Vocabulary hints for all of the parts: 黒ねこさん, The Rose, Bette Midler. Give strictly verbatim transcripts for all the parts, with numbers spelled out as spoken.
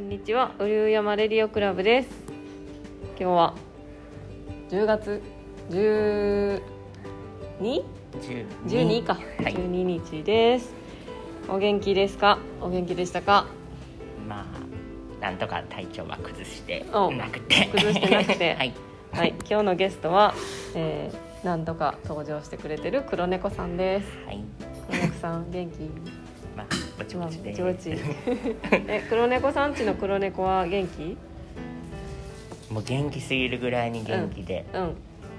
こんにちは、うりゅうやまレディオクラブです。今日はじゅうがつじゅうににち、はい、じゅうににちです。お元気ですか？お元気でしたか？まあなんとか体調は崩してなくて崩してなくて、はいはい、今日のゲストは、えー、なんとか登場してくれてる黒猫さんです。はい、黒猫さん元気？まあ、ぼちぼちで、まあ、ぼちぼちえ黒猫さんちの黒猫は元気？もう元気すぎるぐらいに元気で、うんうん、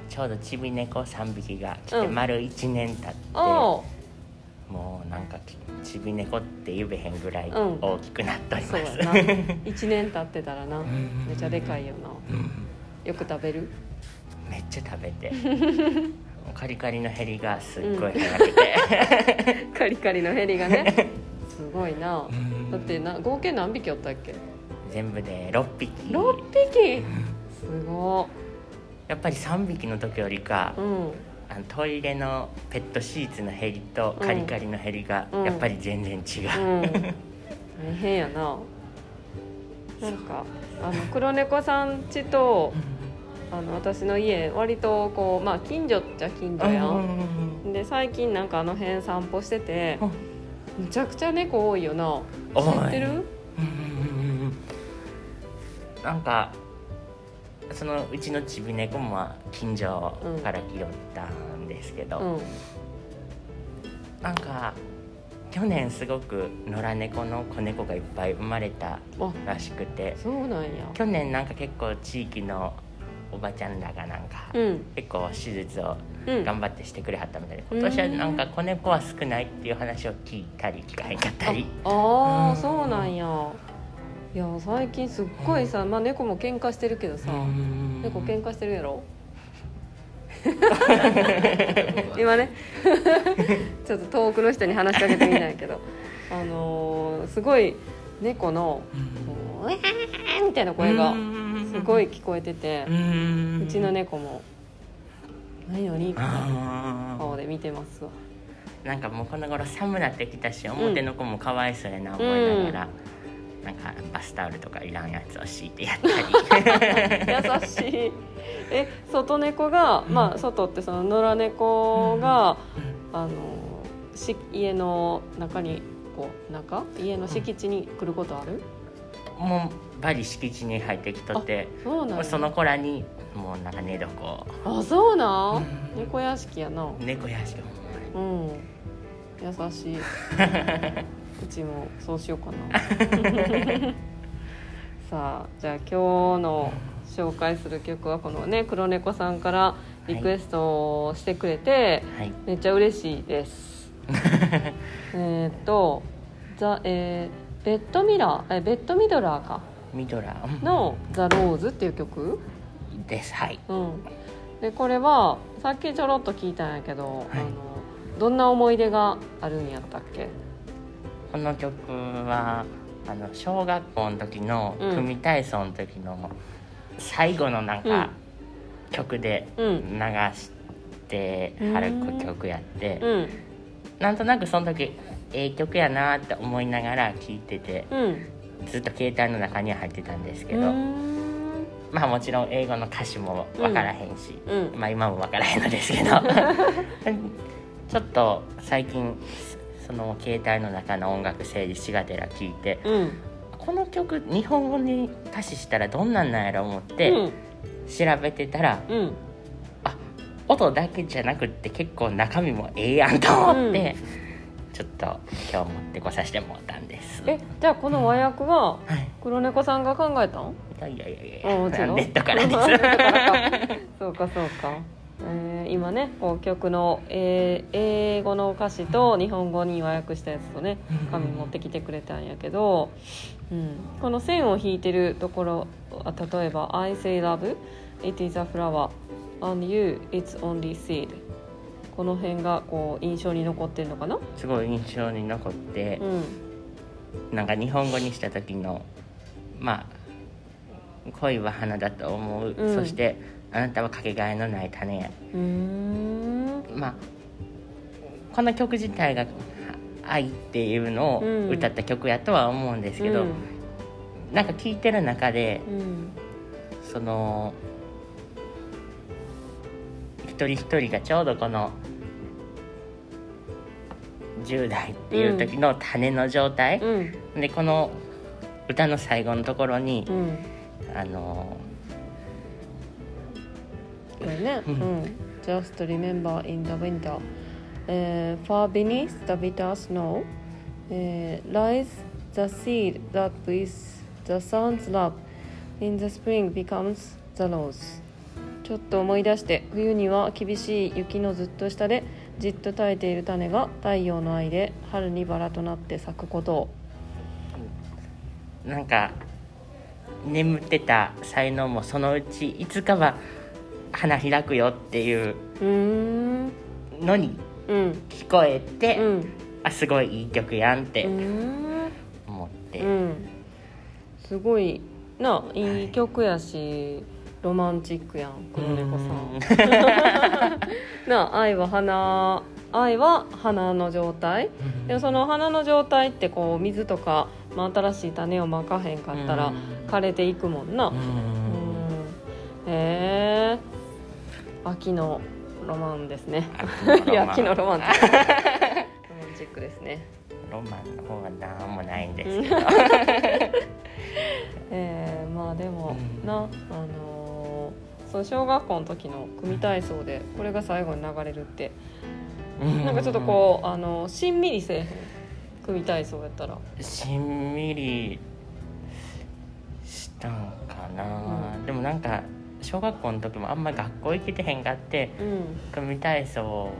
ちょうどちび猫さんびきが来て丸いちねん経って、うん、もうなんかちび猫って言えへんぐらい大きくなっております、うん、そうやな。いちねん経ってたらな、めちゃでかいよな、うん、よく食べる？めっちゃ食べてカリカリのヘリがすっごい早くて、うん、カリカリのヘリがねすごいな。だってな合計何匹おったっけ？全部でろっぴき。ろっぴきすごい。やっぱりさんびきの時よりか、うん、あのトイレのペットシーツのヘリとカリカリのヘリがやっぱり全然違う、うんうん、大変やな。なんかあの黒猫さん家とあの私の家割とこう、まあ、近所っちゃ近所やん。で最近なんかあの辺散歩しててむちゃくちゃ猫多いよな。知ってる？なんかそのうちのちび猫も近所から来よったんですけど、うんうん、なんか去年すごく野良猫の子猫がいっぱい生まれたらしくて。そうなんや。去年なんか結構地域のおばちゃんらがなんか、うん、結構手術を頑張ってしてくれはったみたいで、うん、今年はなんか子猫は少ないっていう話を聞いたり聞かへんかったり。ああ、うん、そうなんや。いや最近すっごいさ、まあ、猫も喧嘩してるけどさ、うん、猫喧嘩してるやろ今ねちょっと遠くの人に話しかけてみないけどあのー、すごい猫のうわーみたいな声がすごい聞こえてて、うーん、うちの猫も何より顔で見てますわ。なんかもうこの頃寒なってきたし、表の子もかわいそうやな思いながら、うん、なんかバスタオルとかいらんやつを敷いてやったり優しい。え、外猫が、まあ、外ってその野良猫が、うん、あのし家の中にこう中家の敷地に来ることある？もうバリ敷地に入ってきとって そ, うなん、ね、その子らにもうなんか寝床。あ、そうなん、うん、猫屋敷やな。猫屋敷も、うん、優しい。うちもそうしようかなさあ、じゃあ今日の紹介する曲はこのね黒猫さんからリクエストをしてくれて、はい、めっちゃ嬉しいですえっとザ、えーベッドミラー、えベッドミドラーかミドラーのザ・ローズっていう曲です、はい、うん、でこれはさっきちょろっと聞いたんやけど、はい、あのどんな思い出があるんやったっけ？この曲はあの小学校の時の組体操の時の最後のなんか、うん、曲で流してはる曲やって、うんうん、なんとなくその時ええ曲やなって思いながら聴いてて、うん、ずっと携帯の中には入ってたんですけど、まあもちろん英語の歌詞も分からへんし、うん、まあ今も分からへんのですけどちょっと最近その携帯の中の音楽整理しがてら聴いて、うん、この曲日本語に歌詞したらどんなんなんやろ思って調べてたら、うんうん、あ、音だけじゃなくって結構中身もええやんと思って、うん、ちょっと今日持ってこさせてもらったんです。え、じゃあこの和訳は黒猫さんが考えたの？はい、いやいやいやいや、ネットからですそうかそうか、えー、今ねこう曲の、えー、英語の歌詞と日本語に和訳したやつとね紙持ってきてくれたんやけど、うん、この線を引いてるところ、例えば I say love, it is a flower and you, it's only seed、この辺がこう印象に残ってるのかな。すごい印象に残って、うん、なんか日本語にした時の、まあ恋は花だと思う、うん、そしてあなたはかけがえのない種や、うーん、まあこの曲自体が愛っていうのを歌った曲やとは思うんですけど、うん、なんか聞いてる中で、うん、その一人一人がちょうどこのじゅう代っていう時の種の状態、うん、でこの歌の最後のところに、うん、あのこれね、うんうん、Just remember in the winter、uh, far beneath the bitter snow、uh, lies the seed that with the sun's love in the spring becomes the rose。 ちょっと思い出して、冬には厳しい雪のずっと下でじっと耐えている種が太陽の愛で春にバラとなって咲くことを。なんか眠ってた才能もそのうちいつかは花開くよっていうのに聞こえて、うんうん、あすごいいい曲やんって思って、うんうん、すごいないい曲やし、はい、ロマンチックやんこの猫さんな愛は花、愛は花の状態でもその花の状態ってこう水とか、まあ、新しい種をまかへんかったら枯れていくもんな。へえ、秋のロマンですね。いや、秋のロマンロマンチックですね。ロマンの方がなんもないんですけど、えー、まあでも、うん、な、あのー、そう小学校の時の組体操でこれが最後に流れるって、うん、なんかちょっとこう、あのー、しんみりせえへん組体操やったらしんみりしたんかな、うん、でもなんか小学校の時もあんま学校行けてへんかって、うん、組体操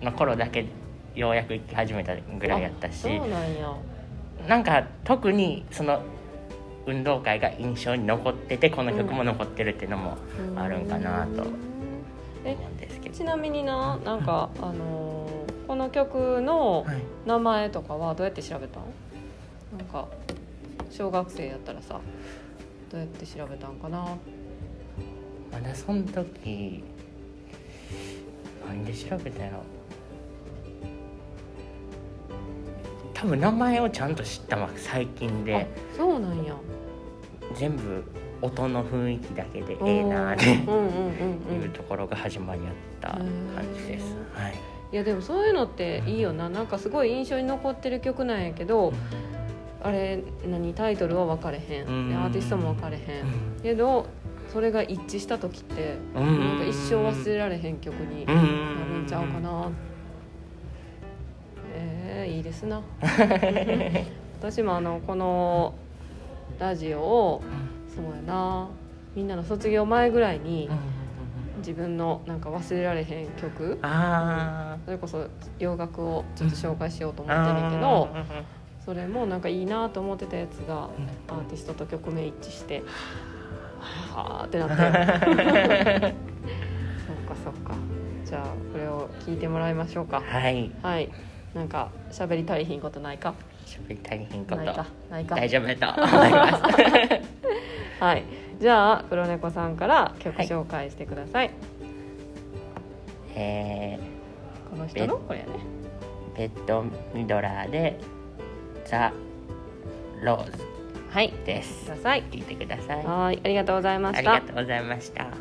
の頃だけようやく行き始めたぐらいやったし、そうなんや。なんか特にその運動会が印象に残ってて、この曲も残ってるっていうのもあるんかなと思うんですけど、うん、ちなみにな、なんか、うん、あのー、この曲の名前とかはどうやって調べたの？なんか小学生やったらさ、どうやって調べたんかな。まだその時何で調べたの？多分名前をちゃんと知ったのは最近で。あ、そうなんや。全部音の雰囲気だけでええなっていうところが始まりやった感じです、はい、いやでもそういうのっていいよな、うん、なんかすごい印象に残ってる曲なんやけど、うん、あれ何タイトルは分かれへん、うん、アーティストも分かれへん、うん、けどそれが一致した時って、うん、なんか一生忘れられへん曲になるんちゃうかな、うん、えー、いいですな私もあのこのラジオを、そうやな、みんなの卒業前ぐらいに自分のなんか忘れられへん曲、あ、それこそ洋楽をちょっと紹介しようと思ってるけど、それもなんかいいなと思ってたやつがアーティストと曲名一致して、はぁってなってそっかそっか、じゃあこれを聞いてもらいましょうか。はい、はい、なんか喋り足りひんことないか？喋り足りひんことないか？ないか？大丈夫だと思いますはい、じゃあ黒猫さんから曲紹介してください、はい、えー、この人のこれやね、ベッドミドラーでザ・ローズ、はい、です。ください。聞いてください。はい、ありがとうございました。ありがとうございました。はい。